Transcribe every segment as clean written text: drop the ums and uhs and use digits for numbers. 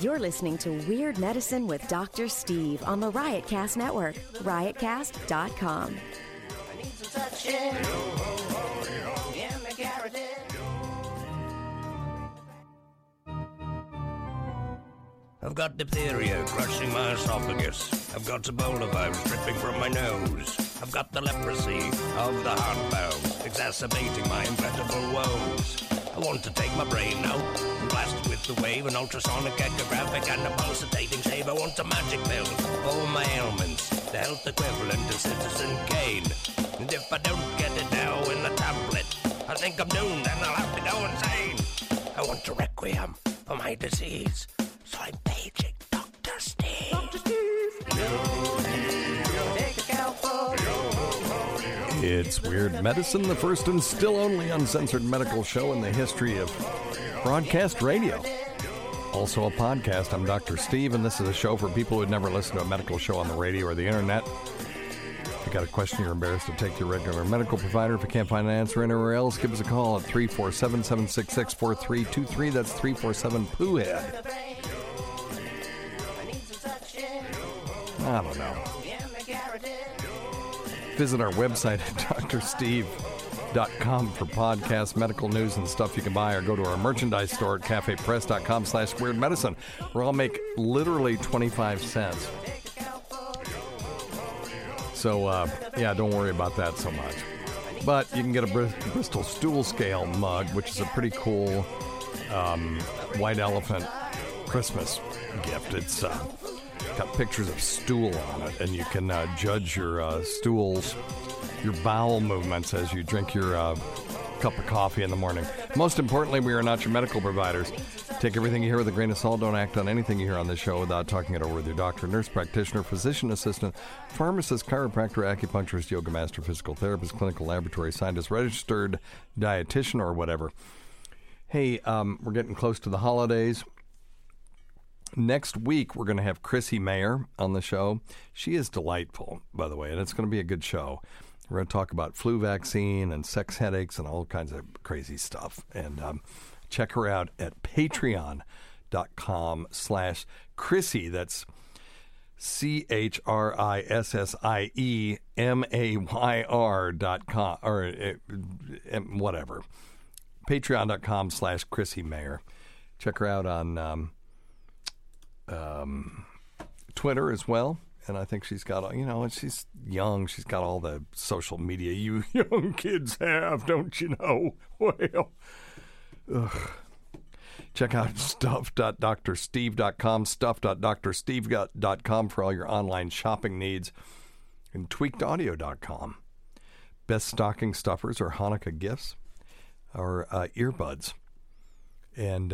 You're listening to Weird Medicine with Dr. Steve on the Riotcast Network, riotcast.com. I need some touch in the garret. I've got diphtheria crushing my esophagus. I've got Ebola virus dripping from my nose. I've got the leprosy of the heart valve, exacerbating my inevitable woes. I want to take my brain out and blast it with the wave, an ultrasonic echographic and a pulsating shave. I want a magic pill for all my ailments, the health equivalent of Citizen Kane. And if I don't get it now in the tablet, I think I'm doomed and I'll have to go insane. I want a requiem for my disease, so I'm paging Dr. Steve. Dr. Steve! Take a scalpel. It's Weird Medicine, the first and still only uncensored medical show in the history of broadcast radio. Also a podcast. I'm Dr. Steve, and this is a show for people who would never listen to a medical show on the radio or the internet. If you got a question you're embarrassed to take to your regular medical provider, if you can't find an answer anywhere else, give us a call at 347-766-4323. That's 347-POOHEAD. I don't know. Visit our website at doctorsteve.com for podcasts, medical news, and stuff you can buy, or go to our merchandise store at cafepress.com/weirdmedicine, where I'll make literally 25 cents. So, yeah, don't worry about that so much. But you can get a Bristol stool scale mug, which is a pretty cool white elephant Christmas gift. It's got pictures of stool on it, and you can judge your stools, your bowel movements as you drink your cup of coffee in the morning. Most importantly, we are not your medical providers. Take everything you hear with a grain of salt. Don't act on anything you hear on this show without talking it over with your doctor, nurse practitioner, physician assistant, pharmacist, chiropractor, acupuncturist, yoga master, physical therapist, clinical laboratory scientist, registered dietitian, or whatever. Hey, we're getting close to the holidays. Next week, we're going to have Chrissy Mayer on the show. She is delightful, by the way, and it's going to be a good show. We're going to talk about flu vaccine and sex headaches and all kinds of crazy stuff. And check her out at patreon.com/Chrissy. That's CHRISSIEMAYR.com or whatever. Patreon.com/Chrissy Mayer. Check her out on Twitter as well, and I think she's got, you know, and she's young, she's got all the social media you young kids have, don't you know? Well, check out stuff.doctorsteve.com, stuff.doctorsteve.com for all your online shopping needs, and tweakedaudio.com. Best stocking stuffers or Hanukkah gifts or earbuds. And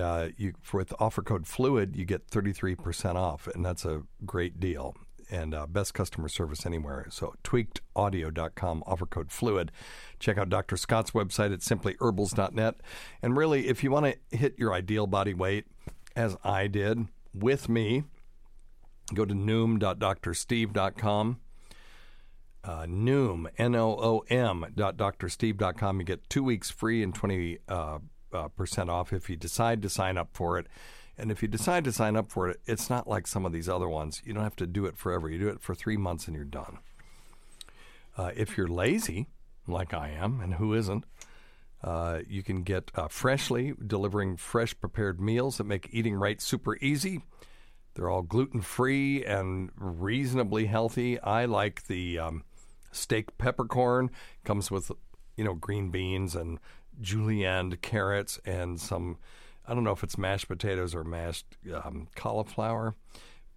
with offer code FLUID, you get 33% off, and that's a great deal. And best customer service anywhere. So tweakedaudio.com, offer code FLUID. Check out Dr. Scott's website at simplyherbals.net. And really, if you want to hit your ideal body weight, as I did with me, go to noom.doctorsteve.com. Noom, noom.doctorsteve.com. You get 2 weeks free and 20% off if you decide to sign up for it. And if you decide to sign up for it, it's not like some of these other ones. You don't have to do it forever. You do it for 3 months and you're done. If you're lazy, like I am, and who isn't, you can get Freshly, delivering fresh prepared meals that make eating right super easy. They're all gluten-free and reasonably healthy. I like the steak peppercorn. Comes with, you know, green beans and julienne carrots and some, I don't know if it's mashed potatoes or mashed cauliflower,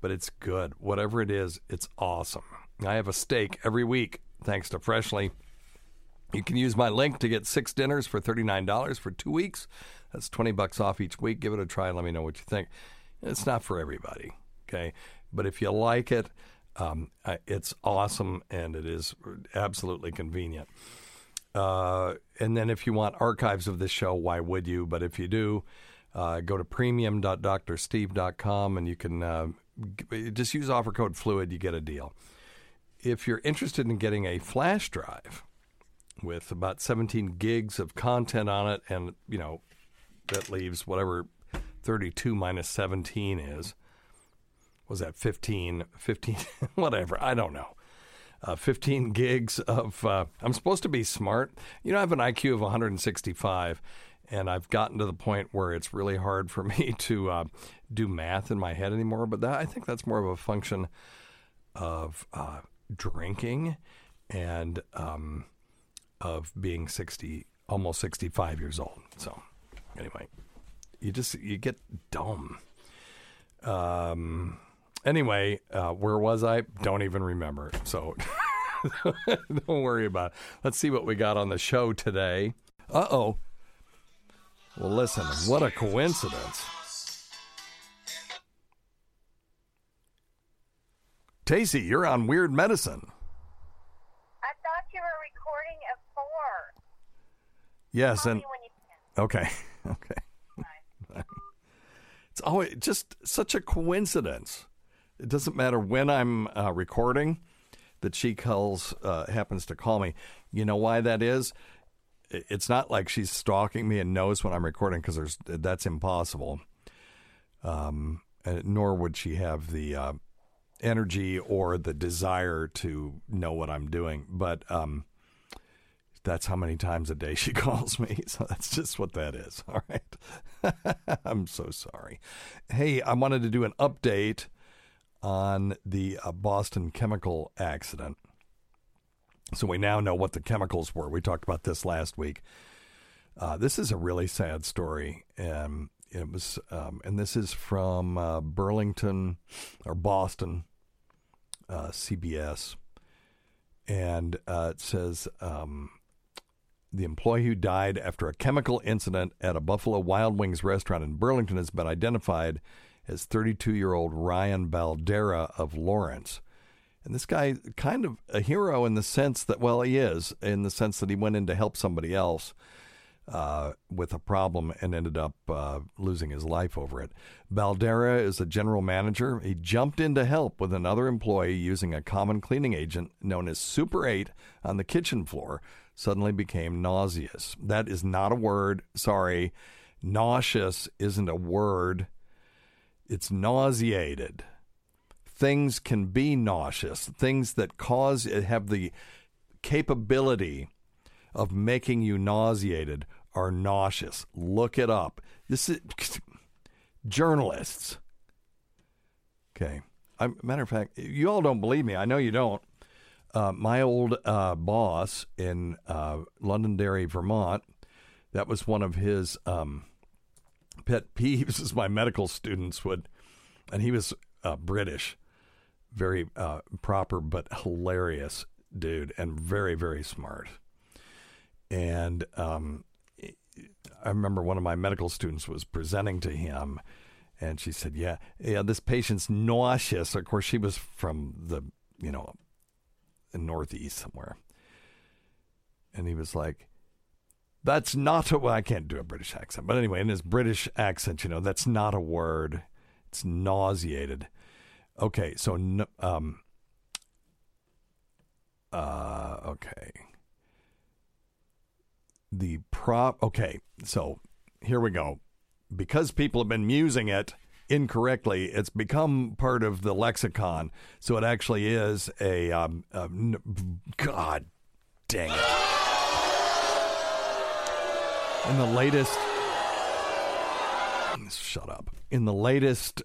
but it's good. Whatever it is, it's awesome. I have a steak every week thanks to Freshly. You can use my link to get 6 dinners for $39 for 2 weeks. That's $20 off each week. Give it a try and let me know what you think. It's not for everybody, okay? But if you like it, it's awesome and it is absolutely convenient. And then if you want archives of this show, why would you? But if you do, go to premium.doctorsteve.com and you can just use offer code FLUID. You get a deal. If you're interested in getting a flash drive with about 17 gigs of content on it, and, you know, that leaves whatever 32 minus 17 is, was that 15, whatever, I don't know, 15 gigs of, I'm supposed to be smart. You know, I have an IQ of 165, and I've gotten to the point where it's really hard for me to do math in my head anymore. But that, I think that's more of a function of drinking and of being almost 65 years old. So anyway, you get dumb. Anyway, where was I? Don't even remember. So don't worry about it. Let's see what we got on the show today. Uh-oh. Well, listen, what a coincidence. Tacey, you're on Weird Medicine. I thought you were recording at 4. Yes, and... Okay. Bye. It's always just such a coincidence. It doesn't matter when I'm recording that she happens to call me. You know why that is? It's not like she's stalking me and knows when I'm recording, because that's impossible. Nor would she have the energy or the desire to know what I'm doing. But that's how many times a day she calls me. So that's just what that is. All right. I'm so sorry. Hey, I wanted to do an update on the Boston chemical accident. So we now know what the chemicals were. We talked about this last week. This is a really sad story. It was, and this is from Burlington or Boston, CBS. And it says the employee who died after a chemical incident at a Buffalo Wild Wings restaurant in Burlington has been identified as 32-year-old Ryan Baldera of Lawrence. And this guy, kind of a hero in the sense that, well, he is, in the sense that he went in to help somebody else with a problem and ended up losing his life over it. Baldera is a general manager. He jumped in to help with another employee using a common cleaning agent known as Super 8 on the kitchen floor, suddenly became nauseous. That is not a word. Sorry. Nauseous isn't a word. It's nauseated. Things can be nauseous, things that have the capability of making you nauseated are nauseous. Look it up. This is journalists. Okay. Matter of fact, you all don't believe me. I know you don't. My old boss in Londonderry, Vermont, that was one of his pet peeves, as my medical students would, and he was British. Very proper, but hilarious dude, and very, very smart. And I remember one of my medical students was presenting to him, and she said, yeah, this patient's nauseous. Of course, she was from the, Northeast somewhere. And he was like, that's not well, I can't do a British accent. But anyway, in his British accent, that's not a word. It's nauseated. Okay, so, okay. So here we go. Because people have been using it incorrectly, it's become part of the lexicon. So it actually is God dang it. In the latest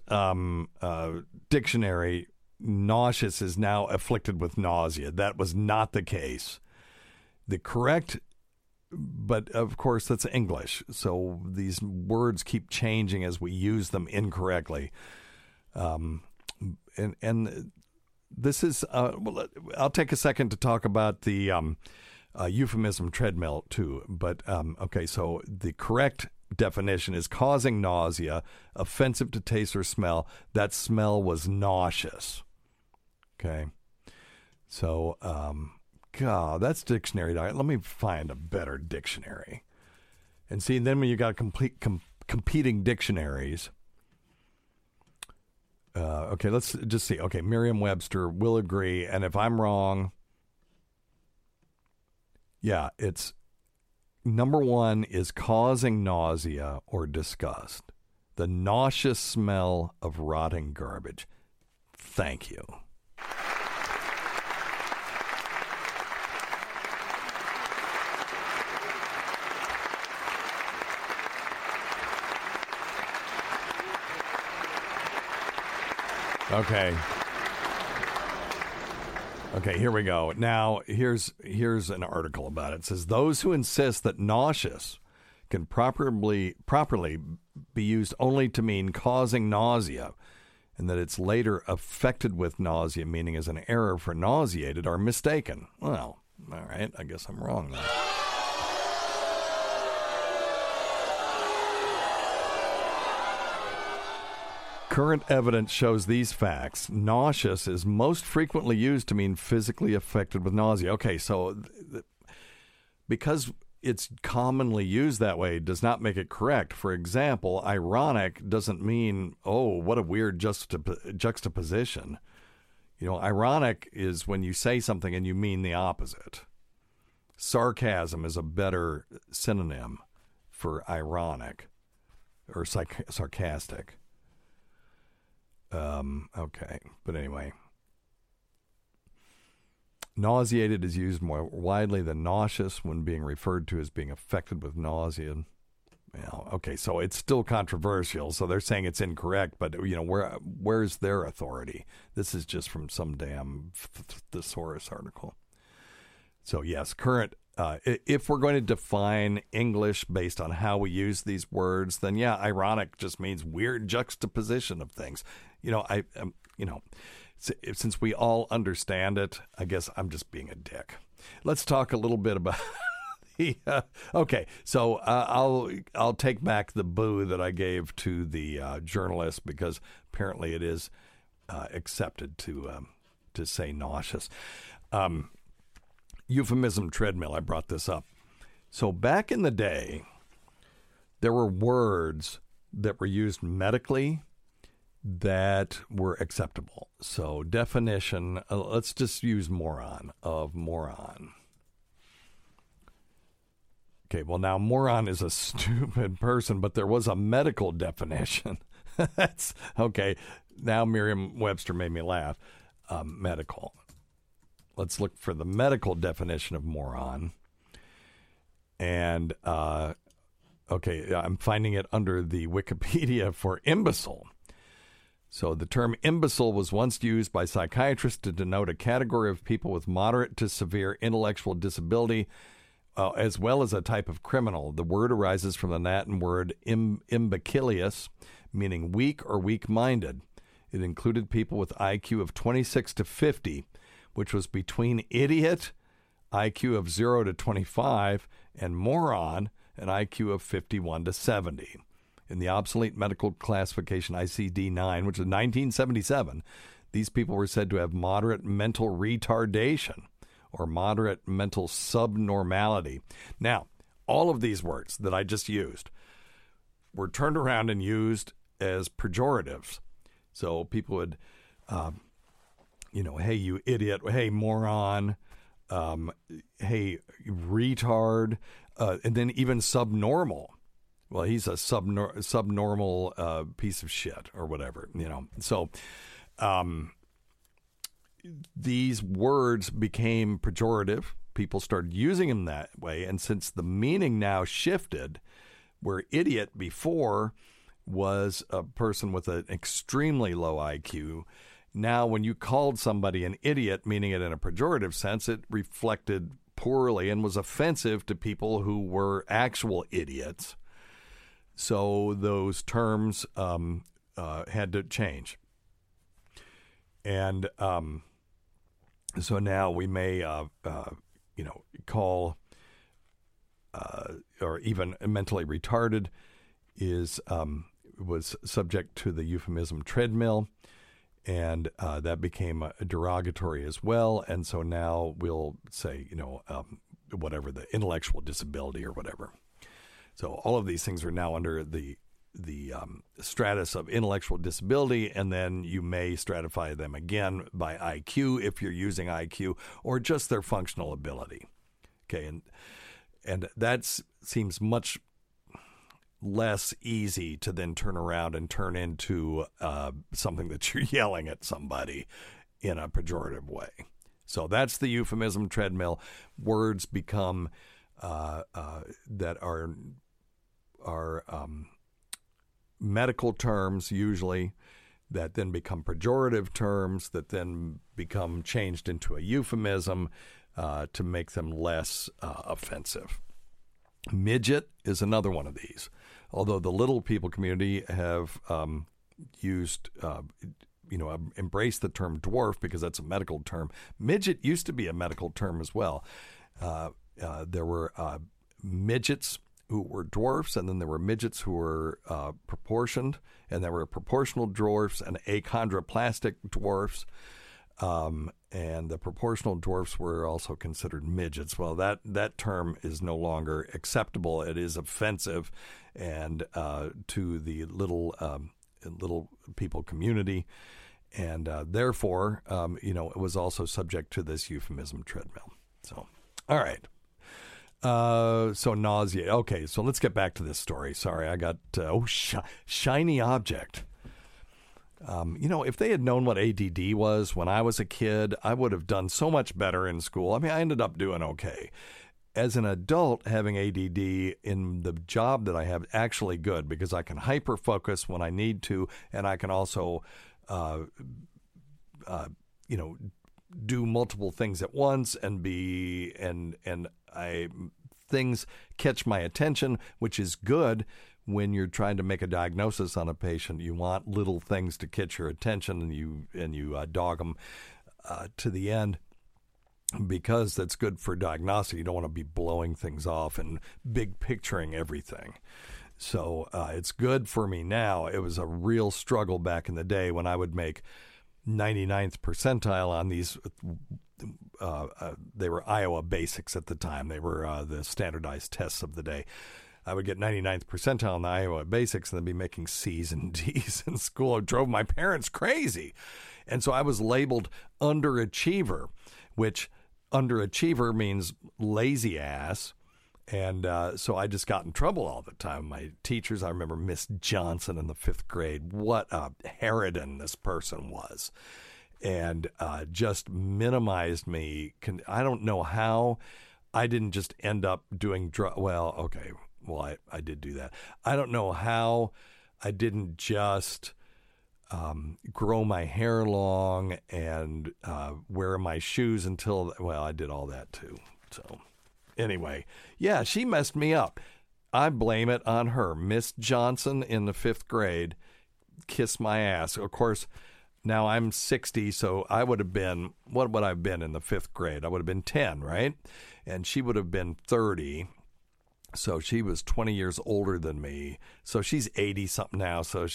dictionary, nauseous is now afflicted with nausea. That was not the case. The correct, but of course that's English. So these words keep changing as we use them incorrectly. And this is, well, I'll take a second to talk about the euphemism treadmill too. But okay, so the correct definition is causing nausea, offensive to taste or smell. That smell was nauseous. Okay. So, God, that's dictionary. Let me find a better dictionary. And see, then when you got competing dictionaries. Okay, let's just see. Okay, Merriam-Webster will agree. And if I'm wrong, yeah, it's, number one is causing nausea or disgust. The nauseous smell of rotting garbage. Thank you. Okay, here we go. Now, here's an article about it. It says, those who insist that nauseous can properly be used only to mean causing nausea, and that it's later affected with nausea, meaning as an error for nauseated, are mistaken. Well, all right, I guess I'm wrong then. Current evidence shows these facts. Nauseous is most frequently used to mean physically affected with nausea. Okay, so because it's commonly used that way does not make it correct. For example, ironic doesn't mean, oh, what a weird juxtaposition. You know, ironic is when you say something and you mean the opposite. Sarcasm is a better synonym for ironic or sarcastic. Okay, but anyway. Nauseated is used more widely than nauseous when being referred to as being affected with nausea. Well, okay, so it's still controversial, so they're saying it's incorrect, but, you know, where's their authority? This is just from some damn thesaurus article. So, yes, current... if we're going to define English based on how we use these words, then yeah, ironic just means weird juxtaposition of things. You know, since we all understand it, I guess I'm just being a dick. Let's talk a little bit about the. Okay, so I'll take back the boo that I gave to the journalist, because apparently it is accepted to say nauseous. Euphemism treadmill, I brought this up. So back in the day, there were words that were used medically that were acceptable. So definition, let's just use moron, of moron. Okay, well now moron is a stupid person, but there was a medical definition. That's okay. Now Merriam-Webster made me laugh. Medical. Let's look for the medical definition of moron. And, okay, I'm finding it under the Wikipedia for imbecile. So the term imbecile was once used by psychiatrists to denote a category of people with moderate to severe intellectual disability, as well as a type of criminal. The word arises from the Latin word imbecilius, meaning weak or weak-minded. It included people with IQ of 26 to 50, which was between idiot, IQ of 0 to 25, and moron, an IQ of 51 to 70. In the obsolete medical classification ICD-9, which was 1977, these people were said to have moderate mental retardation or moderate mental subnormality. Now, all of these words that I just used were turned around and used as pejoratives. So people would... you know, hey, you idiot, hey, moron, hey, retard, and then even subnormal. Well, he's a subnormal piece of shit or whatever, you know. So these words became pejorative. People started using them that way. And since the meaning now shifted, where idiot before was a person with an extremely low IQ, now, when you called somebody an idiot, meaning it in a pejorative sense, it reflected poorly and was offensive to people who were actual idiots. So those terms had to change. And so now we may, you know, call or even mentally retarded was subject to the euphemism treadmill. And that became a derogatory as well. And so now we'll say, you know, whatever, the intellectual disability or whatever. So all of these things are now under the stratus of intellectual disability. And then you may stratify them again by IQ if you're using IQ, or just their functional ability. Okay. And that seems much less easy to then turn around and turn into something that you're yelling at somebody in a pejorative way. So that's the euphemism treadmill. Words become that are medical terms usually that then become pejorative terms that then become changed into a euphemism to make them less offensive. Midget is another one of these, although the little people community have used, embraced the term dwarf because that's a medical term. Midget used to be a medical term as well. There were midgets who were dwarfs, and then there were midgets who were proportioned, and there were proportional dwarfs and achondroplastic dwarfs. And the proportional dwarfs were also considered midgets. Well, that term is no longer acceptable. It is offensive, and to the little people community, and therefore, it was also subject to this euphemism treadmill. So, all right. So nausea. Okay, so let's get back to this story. Sorry, I got shiny object. If they had known what ADD was when I was a kid, I would have done so much better in school. I mean, I ended up doing okay. As an adult, having ADD in the job that I have actually good because I can hyper-focus when I need to, and I can also, do multiple things at once and things catch my attention, which is good. When you're trying to make a diagnosis on a patient, you want little things to catch your attention, and you dog them to the end because that's good for diagnostic. You don't want to be blowing things off and big picturing everything. So it's good for me now. It was a real struggle back in the day when I would make 99th percentile on these. They were Iowa basics at the time. They were the standardized tests of the day. I would get 99th percentile in the Iowa basics and then be making C's and D's in school. It drove my parents crazy. And so I was labeled underachiever, which underachiever means lazy ass. And so I just got in trouble all the time. My teachers, I remember Miss Johnson in the fifth grade. What a harridan this person was. And just minimized me. I don't know how. I didn't just end up doing drugs. Well, okay. Well, I did do that. I don't know how I didn't just grow my hair long and wear my shoes until, well, I did all that too. So anyway, yeah, she messed me up. I blame it on her. Miss Johnson in the fifth grade kissed my ass. Of course, now I'm 60, so I would have been, what would I have been in the fifth grade? I would have been 10, right? And she would have been 30. So she was 20 years older than me. So she's 80 something now. So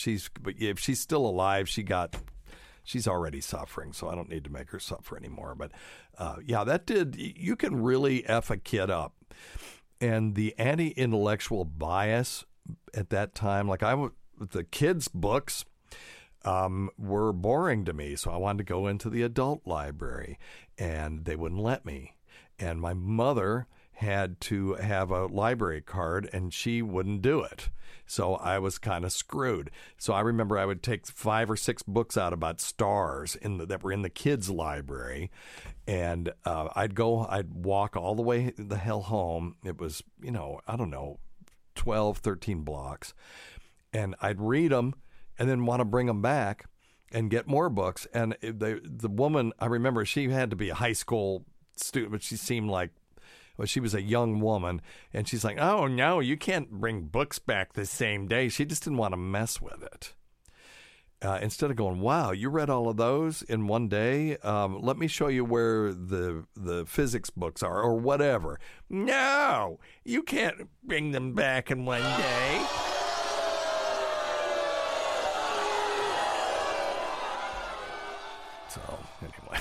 but if she's still alive, she's already suffering. So I don't need to make her suffer anymore. But you can really F a kid up. And the anti-intellectual bias at that time, like the kids' books were boring to me. So I wanted to go into the adult library and they wouldn't let me. And my mother had to have a library card, and she wouldn't do it. So I was kind of screwed. So I remember I would take 5 or 6 books out about stars that were in the kids' library, and I'd walk all the way the hell home. It was, 12, 13 blocks, and I'd read them and then want to bring them back and get more books. And the woman, I remember she had to be a high school student, but she seemed like, well, she was a young woman, and she's like, oh, no, you can't bring books back the same day. She just didn't want to mess with it. Instead of going, wow, you read all of those in one day? Let me show you where the physics books are or whatever. No, you can't bring them back in one day. So anyway,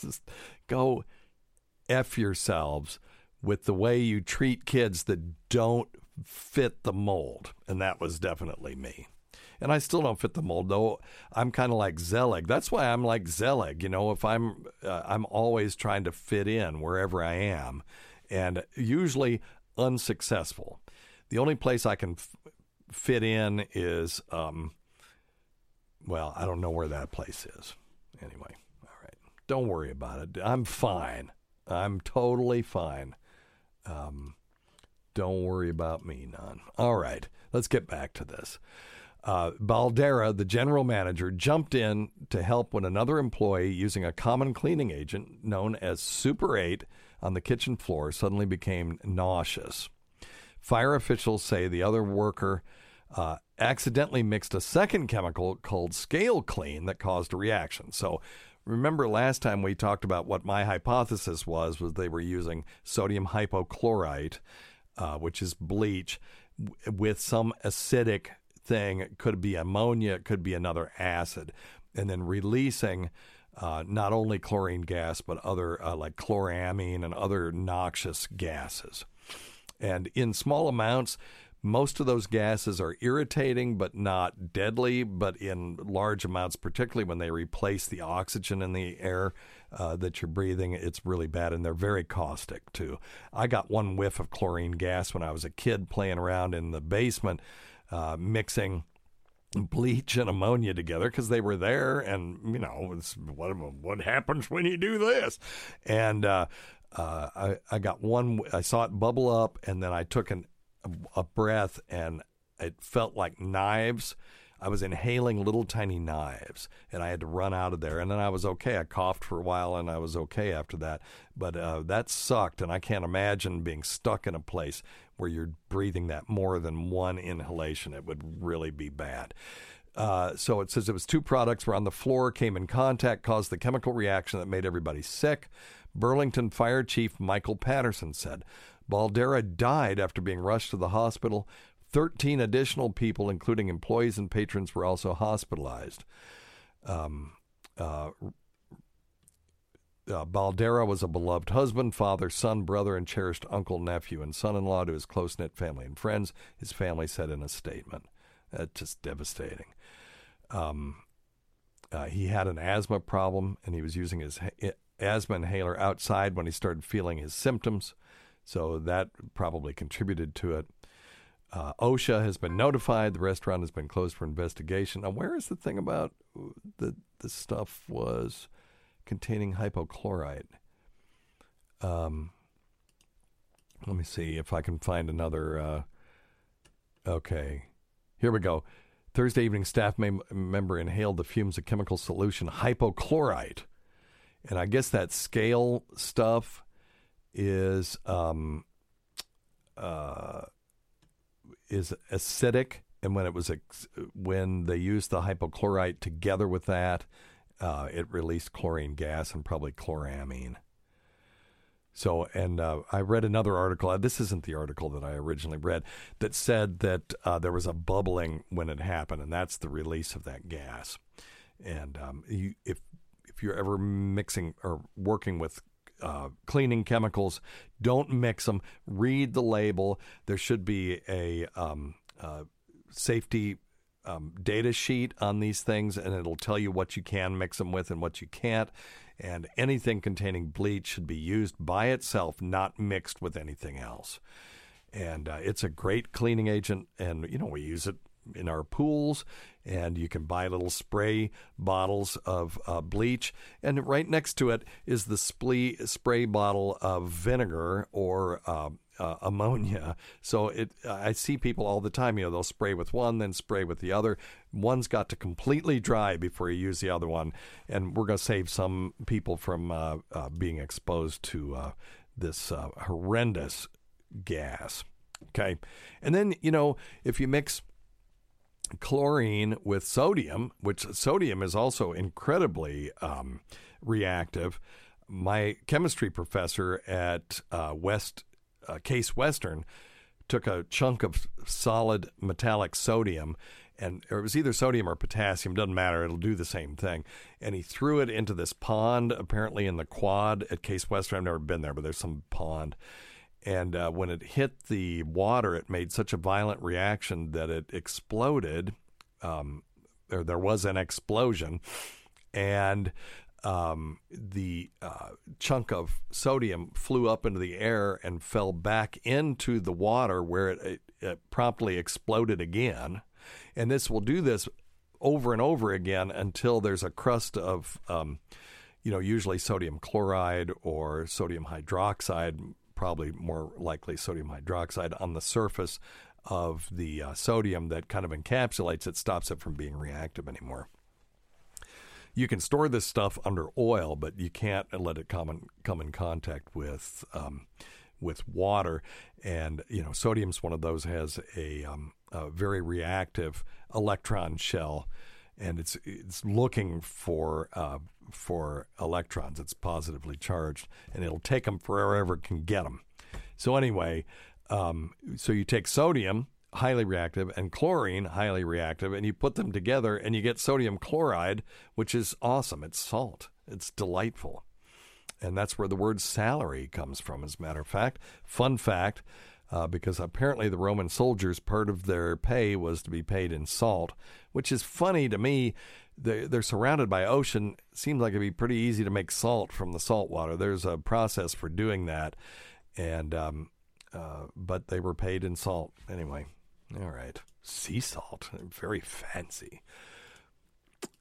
just go F yourselves with the way you treat kids that don't fit the mold. And that was definitely me. And I still don't fit the mold, though. I'm kind of like Zelig. That's why I'm like Zelig. If I'm always trying to fit in wherever I am, and usually unsuccessful. The only place I can fit in is, well, I don't know where that place is. Anyway, all right. Don't worry about it. I'm fine. I'm totally fine. Don't worry about me, none. All right, let's get back to this. Baldera, the general manager, jumped in to help when another employee using a common cleaning agent known as Super 8 on the kitchen floor suddenly became nauseous. Fire officials say the other worker accidentally mixed a second chemical called Scale Clean that caused a reaction. So remember last time we talked about what my hypothesis was they were using sodium hypochlorite, which is bleach, with some acidic thing. It could be ammonia, it could be another acid, and then releasing not only chlorine gas but other like chloramine and other noxious gases. And in small amounts, most of those gases are irritating but not deadly, but in large amounts, particularly when they replace the oxygen in the air that you're breathing, it's really bad, and they're very caustic too. I got one whiff of chlorine gas when I was a kid playing around in the basement, mixing bleach and ammonia together because they were there, and you know, it's what happens when you do this. And I got one. I saw it bubble up, and then I took a breath, and it felt like knives. I was inhaling little tiny knives, and I had to run out of there. And then I was okay. I coughed for a while, and I was okay after that. But that sucked, and I can't imagine being stuck in a place where you're breathing that more than one inhalation. It would really be bad. So it says it was two products were on the floor, came in contact, caused the chemical reaction that made everybody sick. Burlington Fire Chief Michael Patterson said Baldera died after being rushed to the hospital. 13 additional people, including employees and patrons, were also hospitalized. Baldera was a beloved husband, father, son, brother, and cherished uncle, nephew, and son-in-law to his close-knit family and friends, his family said in a statement. That's just devastating. He had an asthma problem, and he was using his asthma inhaler outside when he started feeling his symptoms, so that probably contributed to it. OSHA has been notified. The restaurant has been closed for investigation. Now, where is the thing about the stuff was containing hypochlorite? Let me see if I can find another. Okay, here we go. Thursday evening, staff member inhaled the fumes of chemical solution hypochlorite. And I guess that scale stuff is acidic, and when it was when they used the hypochlorite together with that, it released chlorine gas and probably chloramine. So, and I read another article. This isn't the article that I originally read that said that there was a bubbling when it happened, and that's the release of that gas. And if you're ever mixing or working with cleaning chemicals, don't mix them. Read the label. There should be a safety data sheet on these things, and it'll tell you what you can mix them with and what you can't. And anything containing bleach should be used by itself, not mixed with anything else. And it's a great cleaning agent, and you know, we use it in our pools, and you can buy little spray bottles of bleach, and right next to it is the spray bottle of vinegar or ammonia. So I see people all the time, you know, they'll spray with one, then spray with the other. One's got to completely dry before you use the other one, and we're going to save some people from being exposed to this horrendous gas. Okay, and then, you know, if you mix chlorine with sodium, which sodium is also incredibly reactive. My chemistry professor at Case Western took a chunk of solid metallic sodium, and it was either sodium or potassium, doesn't matter, it'll do the same thing. And he threw it into this pond, apparently in the quad at Case Western. I've never been there, but there's some pond. And when it hit the water, it made such a violent reaction that it exploded. There was an explosion, and the chunk of sodium flew up into the air and fell back into the water, where it promptly exploded again. And this will do this over and over again until there's a crust of, usually sodium chloride or sodium hydroxide, probably more likely sodium hydroxide, on the surface of the sodium that kind of encapsulates it, stops it from being reactive anymore. You can store this stuff under oil, but you can't let it come in contact with water. And sodium's one of those, has a very reactive electron shell, and it's looking for electrons. It's positively charged, and it'll take them forever it can get them. So anyway, so you take sodium, highly reactive, and chlorine, highly reactive, and you put them together and you get sodium chloride, which is awesome. It's salt. It's delightful. And that's where the word salary comes from, as a matter of fact. Fun fact, because apparently the Roman soldiers, part of their pay was to be paid in salt, which is funny to me. They're surrounded by ocean. Seems like it'd be pretty easy to make salt from the salt water. There's a process for doing that, and but they were paid in salt anyway. All right. Sea salt. Very fancy.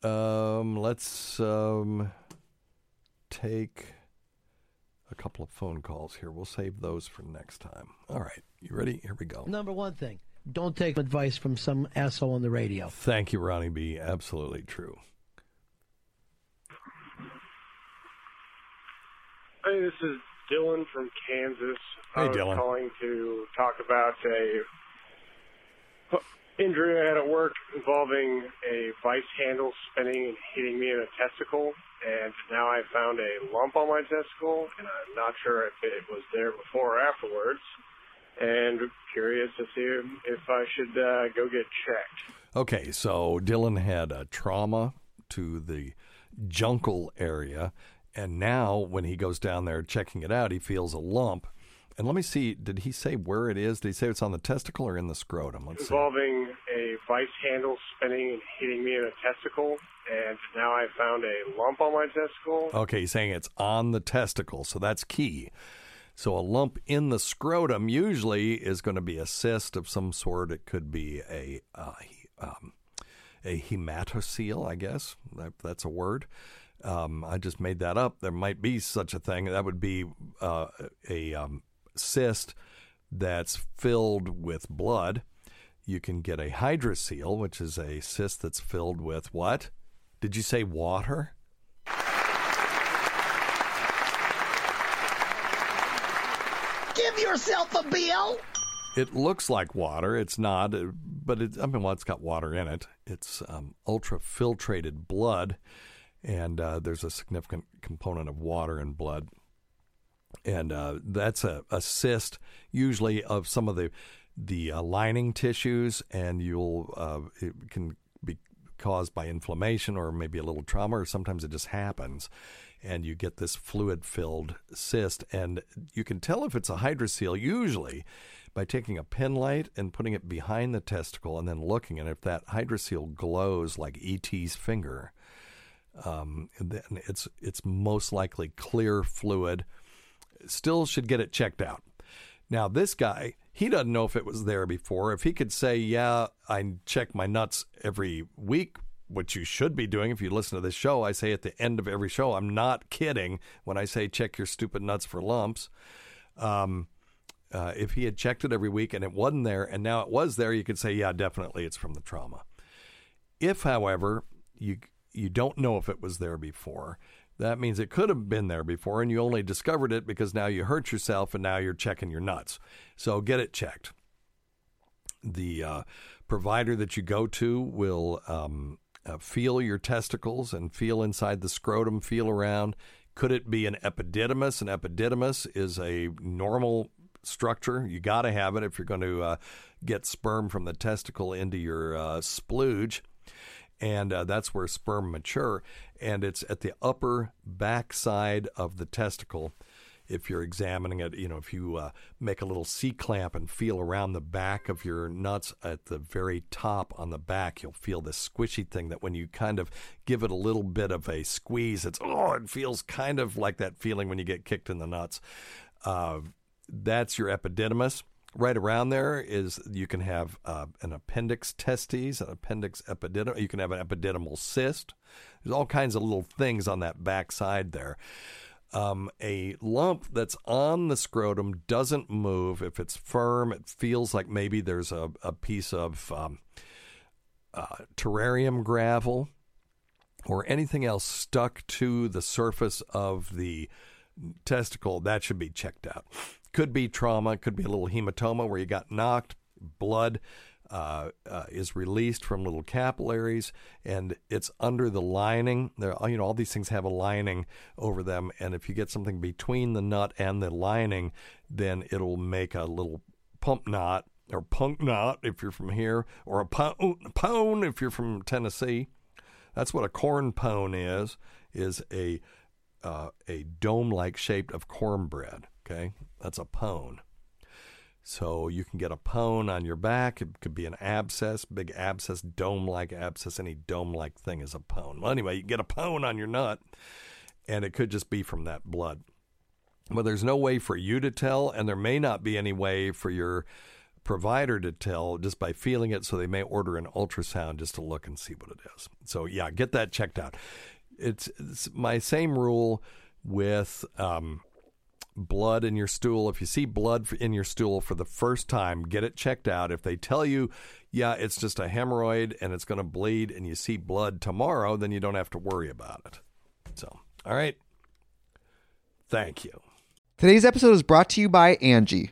Let's take a couple of phone calls here. We'll save those for next time. All right. You ready? Here we go. Number one thing. Don't take advice from some asshole on the radio. Thank you, Ronnie B. Absolutely true. Hey, this is Dylan from Kansas. Hey, Dylan. I was calling to talk about a injury I had at work involving a vice handle spinning and hitting me in a testicle, and now I found a lump on my testicle, and I'm not sure if it was there before or afterwards, and curious to see if I should go get checked. Okay, so Dylan had a trauma to the jungle area, and now when he goes down there checking it out, he feels a lump. And let me see, did he say where it is? Did he say it's on the testicle or in the scrotum? Let's see. Involving a vice handle spinning and hitting me in a testicle, and now I found a lump on my testicle. Okay, he's saying it's on the testicle, so that's key. So a lump in the scrotum usually is going to be a cyst of some sort. It could be a hematocele, I guess. That's a word. I just made that up. There might be such a thing. That would be a cyst that's filled with blood. You can get a hydrocele, which is a cyst that's filled with what? Did you say water? Give yourself a bill. It looks like water. It's not, but it's got water in it. It's ultra-filtrated blood, and there's a significant component of water in blood. And that's a cyst, usually of some of the lining tissues, and it can be caused by inflammation or maybe a little trauma, or sometimes it just happens, and you get this fluid-filled cyst. And you can tell if it's a hydrocele usually by taking a pen light and putting it behind the testicle and then looking, and if that hydrocele glows like E.T.'s finger, then it's most likely clear fluid. Still should get it checked out. Now, this guy, he doesn't know if it was there before. If he could say, yeah, I check my nuts every week, which you should be doing if you listen to this show. I say at the end of every show, I'm not kidding when I say check your stupid nuts for lumps. If he had checked it every week and it wasn't there, and now it was there, you could say, yeah, definitely it's from the trauma. If, however, you don't know if it was there before, that means it could have been there before, and you only discovered it because now you hurt yourself and now you're checking your nuts. So get it checked. The provider that you go to will feel your testicles and feel inside the scrotum, feel around. Could it be an epididymis? An epididymis is a normal structure. You got to have it if you're going to get sperm from the testicle into your splooge. And that's where sperm mature, and it's at the upper backside of the testicle. if you're examining it, you know, if you make a little C-clamp and feel around the back of your nuts at the very top on the back, you'll feel this squishy thing that when you kind of give it a little bit of a squeeze, it feels kind of like that feeling when you get kicked in the nuts. That's your epididymis. Right around there is you can have an appendix testes, an appendix epididymis. You can have an epididymal cyst. There's all kinds of little things on that backside there. A lump that's on the scrotum doesn't move. If it's firm, it feels like maybe there's a piece of terrarium gravel or anything else stuck to the surface of the testicle. That should be checked out. Could be trauma, could be a little hematoma where you got knocked, blood is released from little capillaries, and it's under the lining. All these things have a lining over them, and if you get something between the nut and the lining, then it'll make a little pump knot or punk knot if you're from here, or a pone if you're from Tennessee. That's what a corn pone is a dome-like shape of cornbread. Okay, that's a pone. So you can get a pone on your back. It could be an abscess, big abscess, dome-like abscess. Any dome-like thing is a pone. Well, anyway, you can get a pone on your nut, and it could just be from that blood. But there's no way for you to tell, and there may not be any way for your provider to tell just by feeling it, so they may order an ultrasound just to look and see what it is. So, yeah, get that checked out. It's my same rule with blood in your stool. If you see blood in your stool for the first time, get it checked out. If they tell you, yeah, it's just a hemorrhoid and it's going to bleed, and you see blood tomorrow, then you don't have to worry about it. So, all right. Thank you. Today's episode is brought to you by Angie.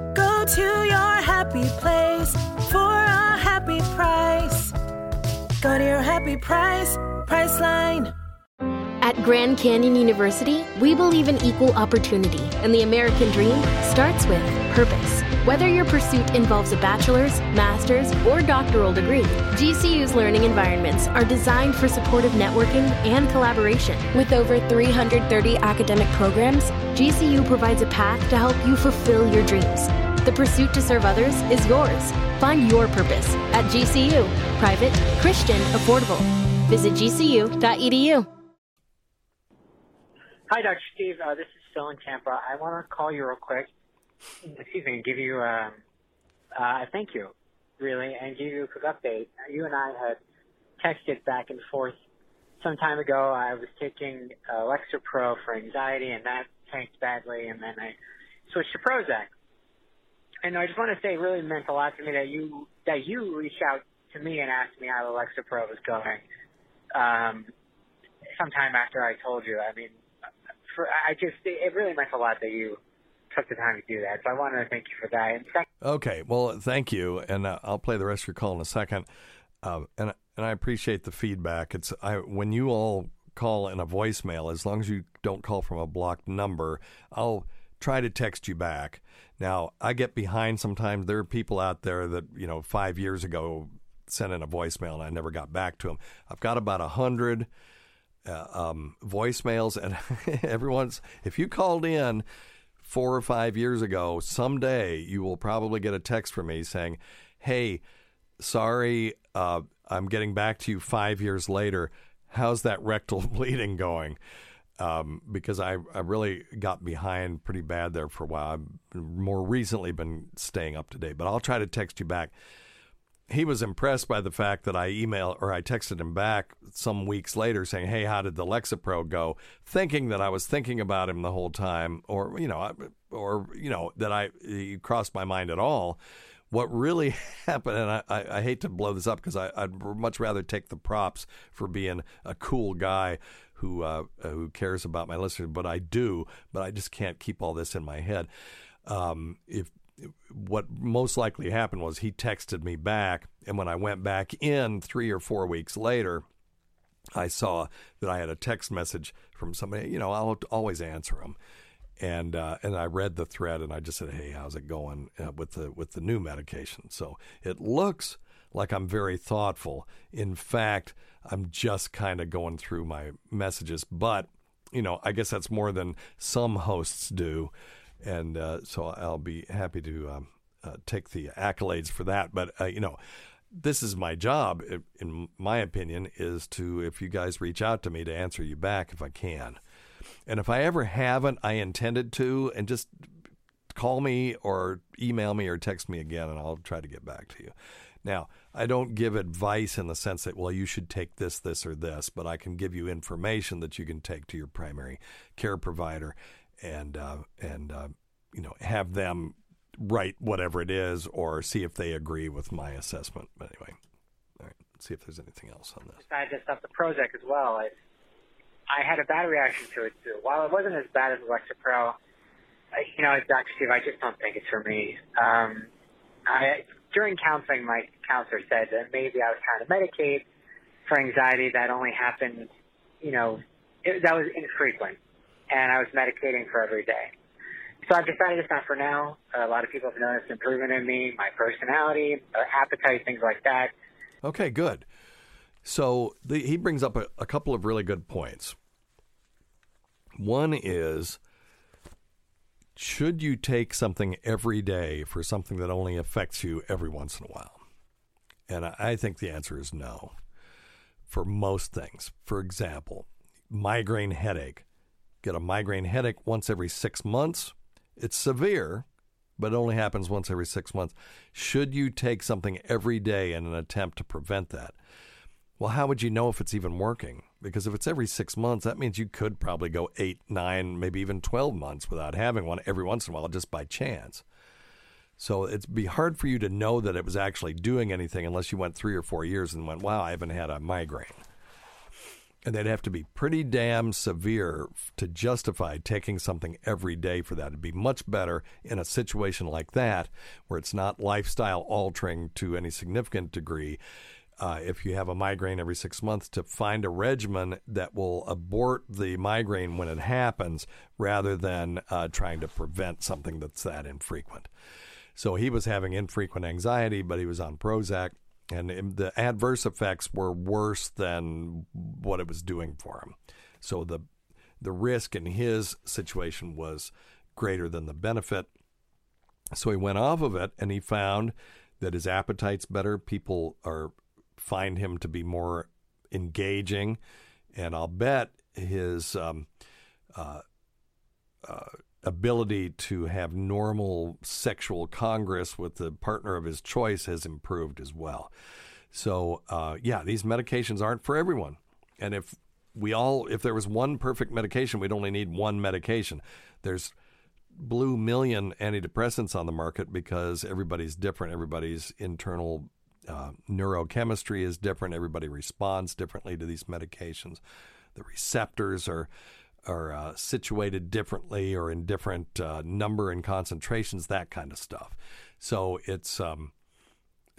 Go to your happy place for a happy price. Go to your happy price, Priceline. At Grand Canyon University, we believe in equal opportunity, and the American dream starts with purpose. Whether your pursuit involves a bachelor's, master's, or doctoral degree, GCU's learning environments are designed for supportive networking and collaboration. With over 330 academic programs, GCU provides a path to help you fulfill your dreams. The pursuit to serve others is yours. Find your purpose at GCU. Private, Christian, affordable. Visit gcu.edu. Hi, Dr. Steve. This is Phil in Tampa. I want to call you real quick. Excuse me, give you a thank you, really, and give you a quick update. You and I had texted back and forth some time ago. I was taking Lexapro for anxiety, and that tanked badly, and then I switched to Prozac. And I just want to say it really meant a lot to me that you reached out to me and asked me how the Lexapro was going. sometime after I told you. I mean, it really meant a lot that you took the time to do that. So I wanted to thank you for that. Okay. Well, thank you. And I'll play the rest of your call in a second. And I appreciate the feedback. When you all call in a voicemail, as long as you don't call from a blocked number, I'll try to text you back. Now, I get behind sometimes. There are people out there that, 5 years ago sent in a voicemail and I never got back to them. I've got about 100 voicemails, and if you called in 4 or 5 years ago, someday you will probably get a text from me saying, "Hey, sorry, I'm getting back to you 5 years later. How's that rectal bleeding going?" Because I really got behind pretty bad there for a while. I've more recently been staying up to date, but I'll try to text you back. He was impressed by the fact that I texted him back some weeks later saying, "Hey, how did the Lexapro go?" Thinking that I was thinking about him the whole time, that he crossed my mind at all. What really happened, and I hate to blow this up because I'd much rather take the props for being a cool guy who cares about my listeners, but I just can't keep all this in my head. What most likely happened was he texted me back, and when I went back in 3 or 4 weeks later, I saw that I had a text message from somebody. I'll always answer them. And I read the thread, and I just said, "Hey, how's it going with the new medication?" So it looks like I'm very thoughtful. In fact, I'm just kind of going through my messages. But, I guess that's more than some hosts do. And so I'll be happy to take the accolades for that. But, this is my job, in my opinion, is to, if you guys reach out to me, to answer you back if I can. And if I ever haven't, I intended to, and just call me or email me or text me again, and I'll try to get back to you. Now, I don't give advice in the sense that, well, you should take this, this, or this, but I can give you information that you can take to your primary care provider and have them write whatever it is or see if they agree with my assessment. But anyway, all right, let's see if there's anything else on this. I just stopped the Prozac as well. I had a bad reaction to it, too. While it wasn't as bad as Lexapro, Dr. Steve, I just don't think it's for me. During counseling, my counselor said that maybe I was trying to medicate for anxiety that only happened, that was infrequent, and I was medicating for every day. So I've decided it's not for now. A lot of people have noticed improvement in me, my personality, appetite, things like that. Okay, good. So he brings up a couple of really good points. One is, should you take something every day for something that only affects you every once in a while? And I think the answer is no for most things. For example, migraine headache. Get a migraine headache once every 6 months. It's severe, but it only happens once every 6 months. Should you take something every day in an attempt to prevent that? Well, how would you know if it's even working? Because if it's every 6 months, that means you could probably go 8, 9, maybe even 12 months without having one every once in a while, just by chance. So it'd be hard for you to know that it was actually doing anything unless you went 3 or 4 years and went, wow, I haven't had a migraine. And they'd have to be pretty damn severe to justify taking something every day for that. It'd be much better in a situation like that where it's not lifestyle altering to any significant degree. If you have a migraine every 6 months, to find a regimen that will abort the migraine when it happens rather than trying to prevent something that's that infrequent. So he was having infrequent anxiety, but he was on Prozac, and the adverse effects were worse than what it was doing for him. So the risk in his situation was greater than the benefit. So he went off of it, and he found that his appetite's better. People find him to be more engaging, and I'll bet his ability to have normal sexual congress with the partner of his choice has improved as well. So, these medications aren't for everyone. And if there was one perfect medication, we'd only need one medication. There's blue million antidepressants on the market because everybody's different. Everybody's internal neurochemistry is different. Everybody responds differently to these medications. the receptors are situated differently or in different number and concentrations, that kind of stuff. So it's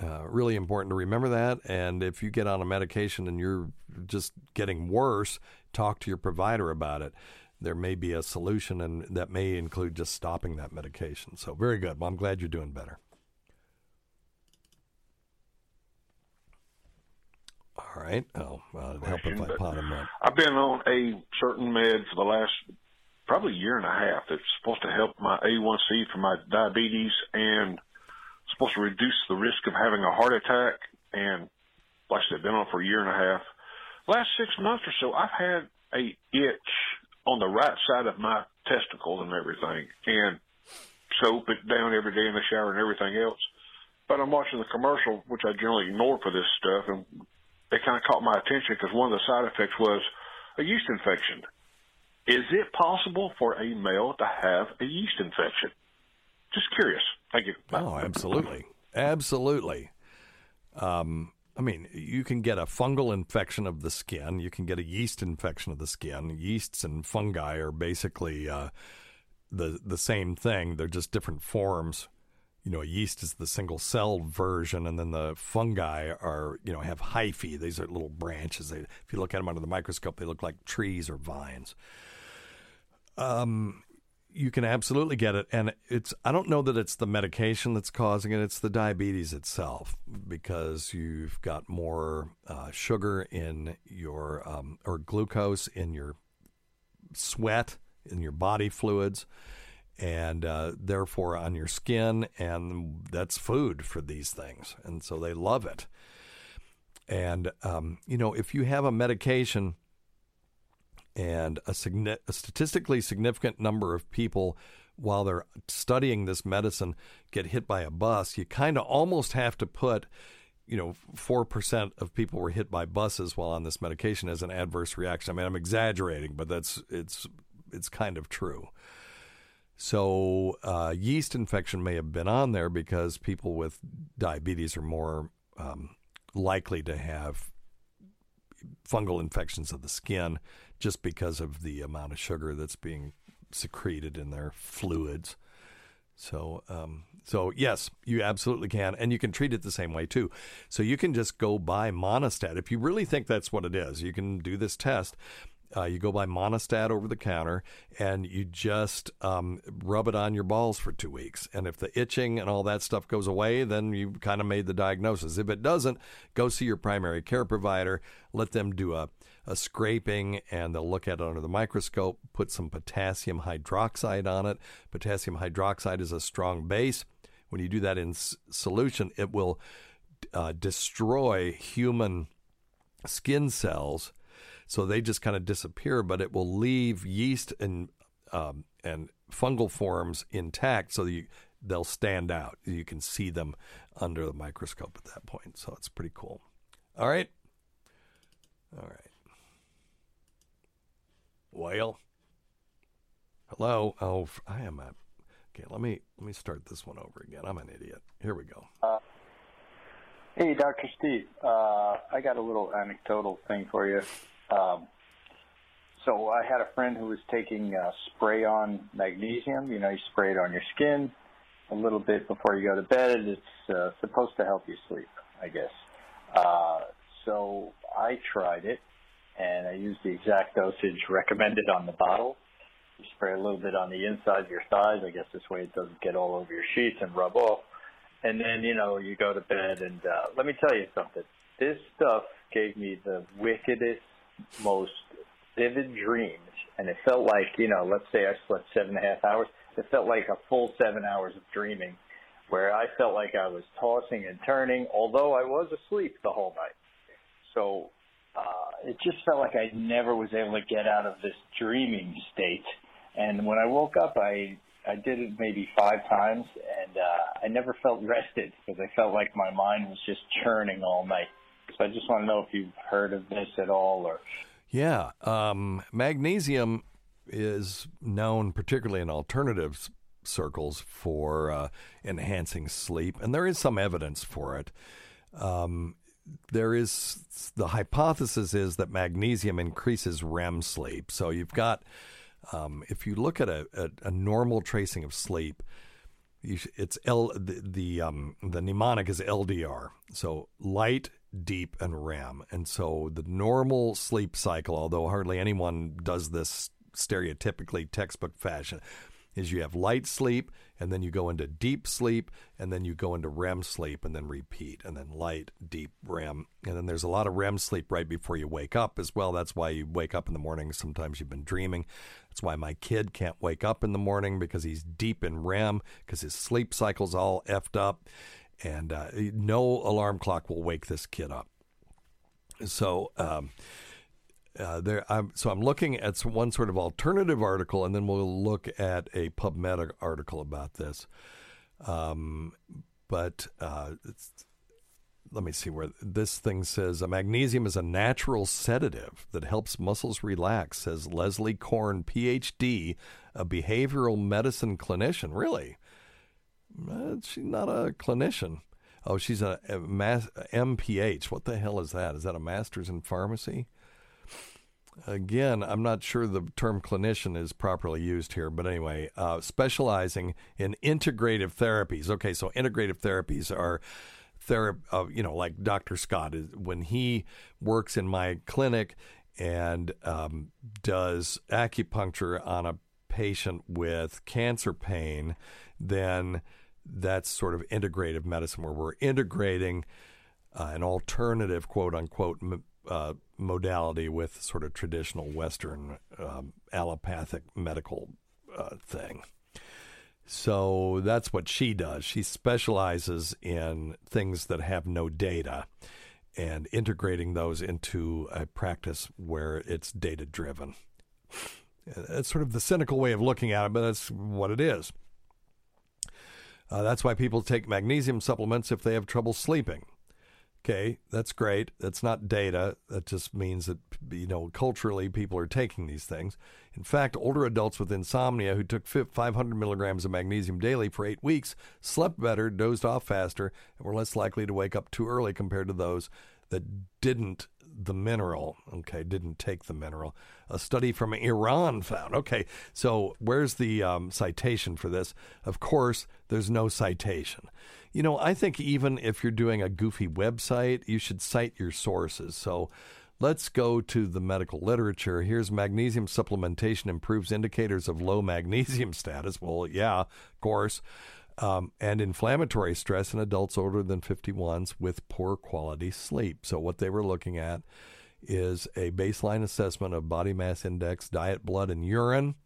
really important to remember that. And if you get on a medication and you're just getting worse, talk to your provider about it. There may be a solution, and that may include just stopping that medication. So very good. Well, I'm glad you're doing better. All right. Oh, it'd help if I pot him up. I've been on a certain med for the last probably year and a half that's supposed to help my A1C for my diabetes and supposed to reduce the risk of having a heart attack. And like I said, been on for a year and a half. Last 6 months or so, I've had a itch on the right side of my testicles and everything, and soap it down every day in the shower and everything else. But I'm watching the commercial, which I generally ignore for this stuff, and it kind of caught my attention because one of the side effects was a yeast infection. Is it possible for a male to have a yeast infection? Just curious. Thank you. Bye. Oh, absolutely. Absolutely. I mean, you can get a fungal infection of the skin. You can get a yeast infection of the skin. Yeasts and fungi are basically the same thing. They're just different forms. You know, a yeast is the single-cell version, and then the fungi are, you know, have hyphae. These are little branches. If you look at them under the microscope, they look like trees or vines. You can absolutely get it, and I don't know that it's the medication that's causing it. It's the diabetes itself, because you've got more sugar in your or glucose in your sweat, in your body fluids, and therefore on your skin, and that's food for these things, and so they love it. And you know, if you have a medication and a statistically significant number of people, while they're studying this medicine, get hit by a bus, you kind of almost have to put, you know, 4% of people were hit by buses while on this medication as an adverse reaction. I mean, I'm exaggerating, but it's kind of true. So yeast infection may have been on there because people with diabetes are more likely to have fungal infections of the skin, just because of the amount of sugar that's being secreted in their fluids. So, so yes, you absolutely can. And you can treat it the same way, too. So you can just go buy Monistat. If you really think that's what it is, you can do this test. You go buy Monistat over the counter, and you just rub it on your balls for 2 weeks. And if the itching and all that stuff goes away, then you kind of made the diagnosis. If it doesn't, go see your primary care provider. Let them do a scraping, and they'll look at it under the microscope, put some potassium hydroxide on it. Potassium hydroxide is a strong base. When you do that in solution, it will destroy human skin cells. So they just kind of disappear, but it will leave yeast and fungal forms intact, so they'll stand out. You can see them under the microscope at that point. So it's pretty cool. All right. Well, hello. Oh, I am a. Okay, let me start this one over again. I'm an idiot. Here we go. Hey, Dr. Steve, I got a little anecdotal thing for you. So I had a friend who was taking spray-on magnesium. You know, you spray it on your skin a little bit before you go to bed. It's supposed to help you sleep, I guess. So I tried it, and I used the exact dosage recommended on the bottle. You spray a little bit on the inside of your thighs. I guess this way it doesn't get all over your sheets and rub off. And then, you know, you go to bed, and let me tell you something. This stuff gave me the wickedest, most vivid dreams, and it felt like, you know, let's say I slept 7.5 hours. It felt like a full 7 hours of dreaming, where I felt like I was tossing and turning, although I was asleep the whole night. So it just felt like I never was able to get out of this dreaming state. And when I woke up, I did it maybe 5 times, and I never felt rested, because I felt like my mind was just churning all night. So I just want to know if you've heard of this at all, or... Yeah, magnesium is known, particularly in alternative circles, for enhancing sleep, and there is some evidence for it. there is, the hypothesis is that magnesium increases REM sleep. So you've got, if you look at a normal tracing of sleep, it's the mnemonic is LDR, so light, deep, and REM. And so the normal sleep cycle, although hardly anyone does this stereotypically textbook fashion, is you have light sleep, and then you go into deep sleep, and then you go into REM sleep, and then repeat, and then light, deep, REM. And then there's a lot of REM sleep right before you wake up as well. That's why you wake up in the morning. Sometimes you've been dreaming. That's why my kid can't wake up in the morning, because he's deep in REM, because his sleep cycle's all effed up. And no alarm clock will wake this kid up. So... I'm looking at one sort of alternative article, and then we'll look at a PubMed article about this. Let me see where this thing says. Magnesium is a natural sedative that helps muscles relax, says Leslie Korn, PhD, a behavioral medicine clinician. Really? She's not a clinician. Oh, she's a MPH. What the hell is that? Is that a master's in pharmacy? Again, I'm not sure the term clinician is properly used here, but anyway, specializing in integrative therapies. Okay, so integrative therapies are like Dr. Scott is, when he works in my clinic and does acupuncture on a patient with cancer pain, then that's sort of integrative medicine where we're integrating an alternative, quote unquote, modality with sort of traditional Western allopathic medical thing. So that's what she does. She specializes in things that have no data and integrating those into a practice where it's data driven. That's sort of the cynical way of looking at it, but that's what it is. That's why people take magnesium supplements if they have trouble sleeping. Okay, that's great. That's not data. That just means that, culturally people are taking these things. In fact, older adults with insomnia who took 500 milligrams of magnesium daily for 8 weeks slept better, dozed off faster, and were less likely to wake up too early compared to those that didn't take the mineral. A study from Iran found. Okay, so where's the citation for this? Of course, there's no citation. I think even if you're doing a goofy website, you should cite your sources. So let's go to the medical literature. Here's magnesium supplementation improves indicators of low magnesium status. Well, yeah, of course. And inflammatory stress in adults older than 51s with poor quality sleep. So what they were looking at is a baseline assessment of body mass index, diet, blood, and urine.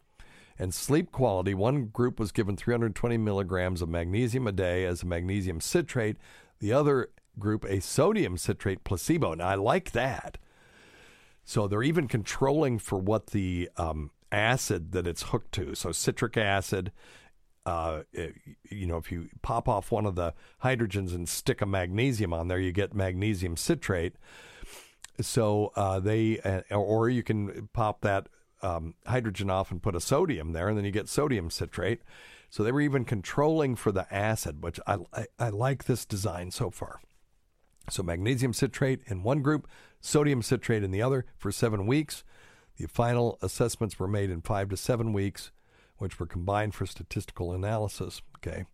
And sleep quality, one group was given 320 milligrams of magnesium a day as a magnesium citrate. The other group, a sodium citrate placebo. And I like that. So they're even controlling for what the acid that it's hooked to. So citric acid, if you pop off one of the hydrogens and stick a magnesium on there, you get magnesium citrate. So or you can pop that hydrogen off and put a sodium there, and then you get sodium citrate. So they were even controlling for the acid, which I like this design so far. So magnesium citrate in one group, sodium citrate in the other for 7 weeks. The final assessments were made in 5 to 7 weeks, which were combined for statistical analysis. Okay.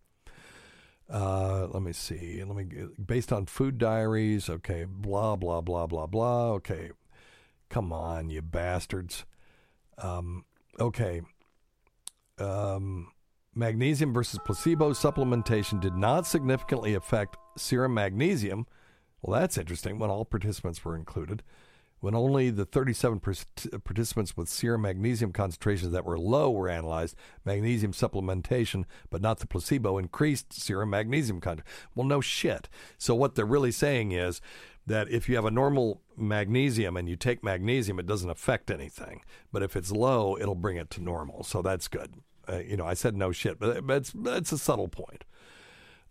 Based on food diaries. Okay. Blah, blah, blah, blah, blah. Okay. Come on, you bastards. Magnesium versus placebo supplementation did not significantly affect serum magnesium. Well, that's interesting. When all participants were included, when only the 37 participants with serum magnesium concentrations that were low were analyzed, magnesium supplementation, but not the placebo, increased serum magnesium concentration. Well, no shit. So what they're really saying is that if you have a normal magnesium and you take magnesium, it doesn't affect anything. But if it's low, it'll bring it to normal. So that's good. I said no shit, but it's a subtle point.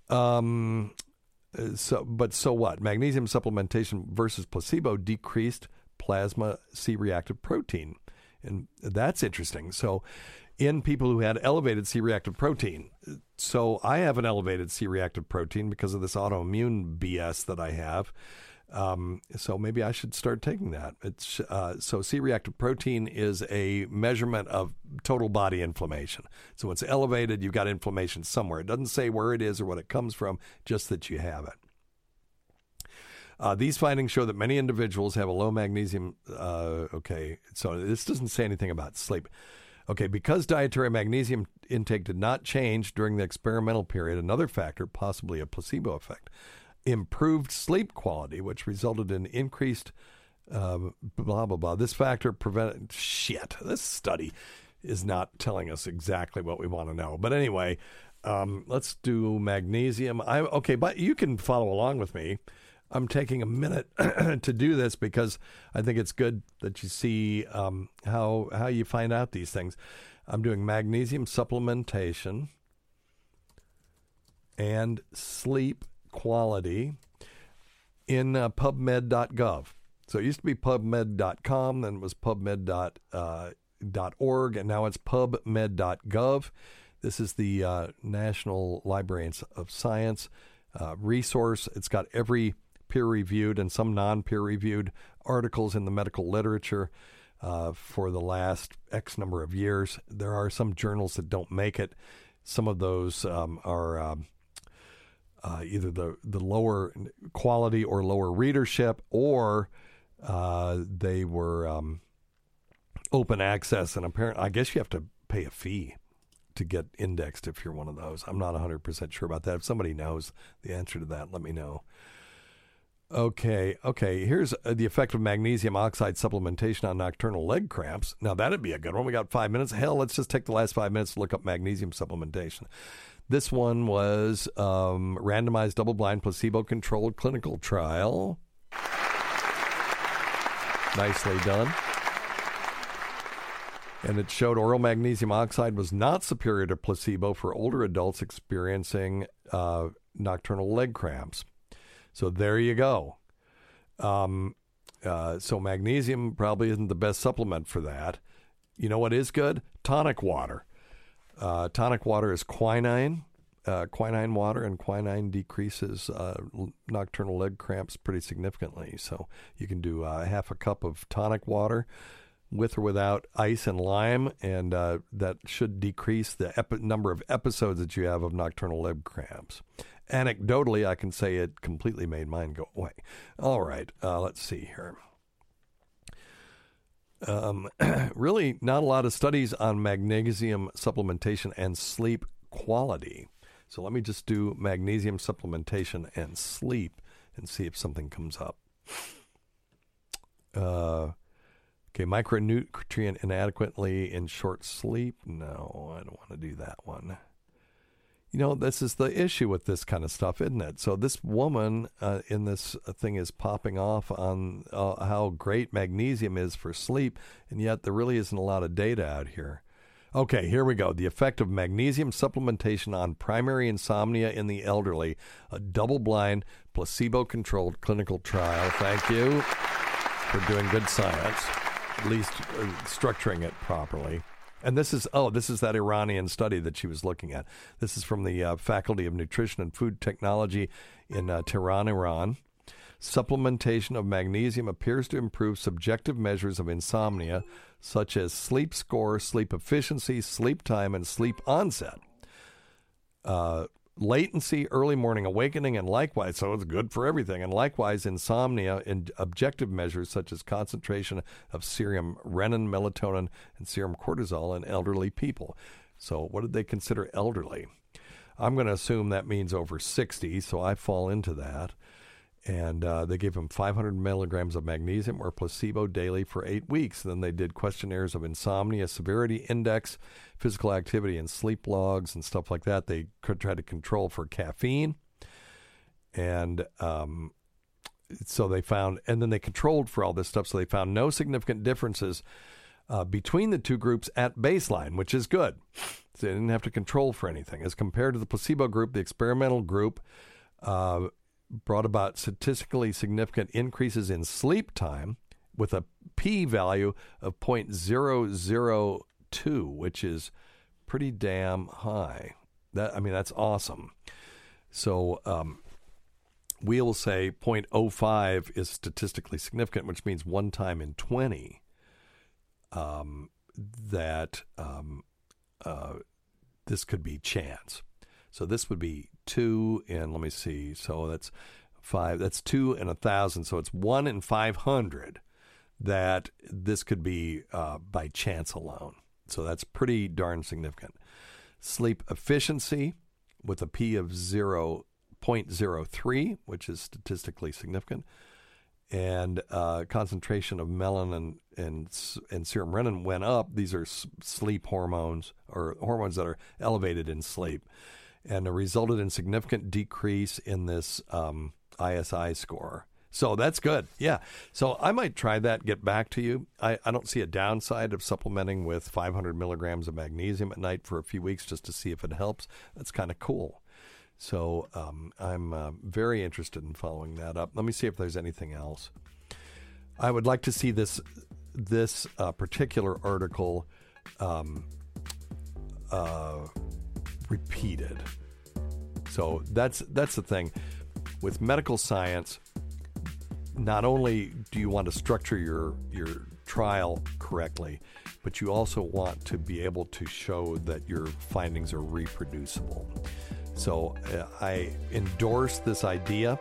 So what? Magnesium supplementation versus placebo decreased plasma C-reactive protein. And that's interesting. So in people who had elevated C-reactive protein. So I have an elevated C-reactive protein because of this autoimmune BS that I have. So maybe I should start taking that. It's so C-reactive protein is a measurement of total body inflammation. So when it's elevated, you've got inflammation somewhere. It doesn't say where it is or what it comes from, just that you have it. These findings show that many individuals have a low magnesium. Okay, so this doesn't say anything about sleep. Okay, because dietary magnesium intake did not change during the experimental period, another factor, possibly a placebo effect, improved sleep quality, which resulted in increased blah, blah, blah. This factor prevented... Shit, this study is not telling us exactly what we want to know. But anyway, let's do magnesium. Okay, but you can follow along with me. I'm taking a minute to do this because I think it's good that you see how you find out these things. I'm doing magnesium supplementation and sleep quality in PubMed.gov. So it used to be PubMed.com, then it was PubMed.org, and now it's PubMed.gov. This is the National Library of Science resource. It's got every peer-reviewed and some non-peer-reviewed articles in the medical literature for the last X number of years. There are some journals that don't make it. Some of those are either the lower quality or lower readership, or they were open access. And apparently, I guess you have to pay a fee to get indexed if you're one of those. I'm not 100% sure about that. If somebody knows the answer to that, let me know. Okay. Here's the effect of magnesium oxide supplementation on nocturnal leg cramps. Now, that'd be a good one. We got 5 minutes. Hell, let's just take the last 5 minutes to look up magnesium supplementation. This one was randomized, double-blind, placebo-controlled clinical trial. Nicely done. And it showed oral magnesium oxide was not superior to placebo for older adults experiencing nocturnal leg cramps. So there you go. So magnesium probably isn't the best supplement for that. You know what is good? Tonic water. Tonic water is quinine water, and quinine decreases nocturnal leg cramps pretty significantly. So you can do half a cup of tonic water with or without ice and lime, and that should decrease the number of episodes that you have of nocturnal leg cramps. Anecdotally, I can say it completely made mine go away. All right, let's see here. Really not a lot of studies on magnesium supplementation and sleep quality. So let me just do magnesium supplementation and sleep and see if something comes up. Okay, micronutrient inadequately in short sleep. No, I don't want to do that one. You know, this is the issue with this kind of stuff, isn't it? So this woman in this thing is popping off on how great magnesium is for sleep, and yet there really isn't a lot of data out here. Okay, here we go. The effect of magnesium supplementation on primary insomnia in the elderly, a double-blind, placebo-controlled clinical trial. Thank you for doing good science, at least structuring it properly. And this is that Iranian study that she was looking at. This is from the Faculty of Nutrition and Food Technology in Tehran, Iran. Supplementation of magnesium appears to improve subjective measures of insomnia, such as sleep score, sleep efficiency, sleep time, and sleep onset, latency, early morning awakening, and likewise. So it's good for everything. And likewise, insomnia and objective measures such as concentration of serum renin, melatonin, and serum cortisol in elderly people. So what did they consider elderly? I'm going to assume that means over 60, so I fall into that. And they gave them 500 milligrams of magnesium or placebo daily for 8 weeks. Then they did questionnaires of insomnia, severity index, physical activity, and sleep logs and stuff like that. They could try to control for caffeine. And so they found, and then they controlled for all this stuff. So they found no significant differences between the two groups at baseline, which is good. So they didn't have to control for anything. As compared to the placebo group, the experimental group brought about statistically significant increases in sleep time with a p-value of 0.002, which is pretty damn high. That's awesome. So we'll say 0.05 is statistically significant, which means one time in 20 this could be chance. So this would be 2 and let me see. So that's 5. That's 2 in 1,000. So it's 1 in 500 that this could be by chance alone. So that's pretty darn significant. Sleep efficiency with a P of 0.03, which is statistically significant. And concentration of melanin and serum renin went up. These are sleep hormones or hormones that are elevated in sleep. And it resulted in significant decrease in this ISI score. So that's good. Yeah. So I might try that, get back to you. I don't see a downside of supplementing with 500 milligrams of magnesium at night for a few weeks just to see if it helps. That's kind of cool. So I'm very interested in following that up. Let me see if there's anything else. I would like to see this particular article repeated. So that's the thing. With medical science, not only do you want to structure your trial correctly, but you also want to be able to show that your findings are reproducible. So I endorse this idea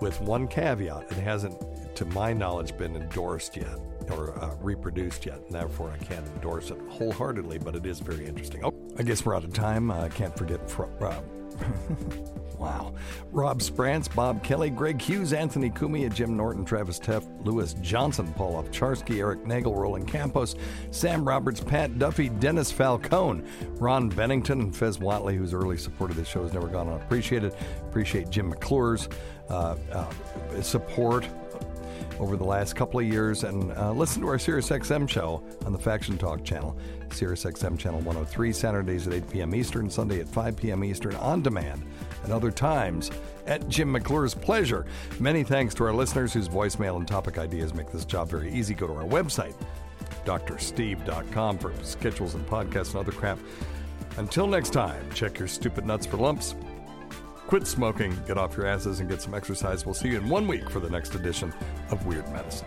with one caveat. It hasn't, to my knowledge, been endorsed yet or reproduced yet, and therefore I can't endorse it wholeheartedly, but it is very interesting. Oh, I guess we're out of time. I can't forget Wow. Rob Sprance, Bob Kelly, Greg Hughes, Anthony Cumia, Jim Norton, Travis Teff, Lewis Johnson, Paul Ovcharski, Eric Nagel, Roland Campos, Sam Roberts, Pat Duffy, Dennis Falcone, Ron Bennington, and Fez Watley, who's early support of this show has never gone unappreciated. Appreciate Jim McClure's support over the last couple of years. And listen to our SiriusXM show on the Faction Talk channel, SiriusXM Channel 103, Saturdays at 8 p.m. Eastern, Sunday at 5 p.m. Eastern, on demand and other times at Jim McClure's pleasure. Many thanks to our listeners whose voicemail and topic ideas make this job very easy. Go to our website, doctorsteve.com, for schedules and podcasts and other crap. Until next time, check your stupid nuts for lumps. Quit smoking, get off your asses, and get some exercise. We'll see you in 1 week for the next edition of Weird Medicine.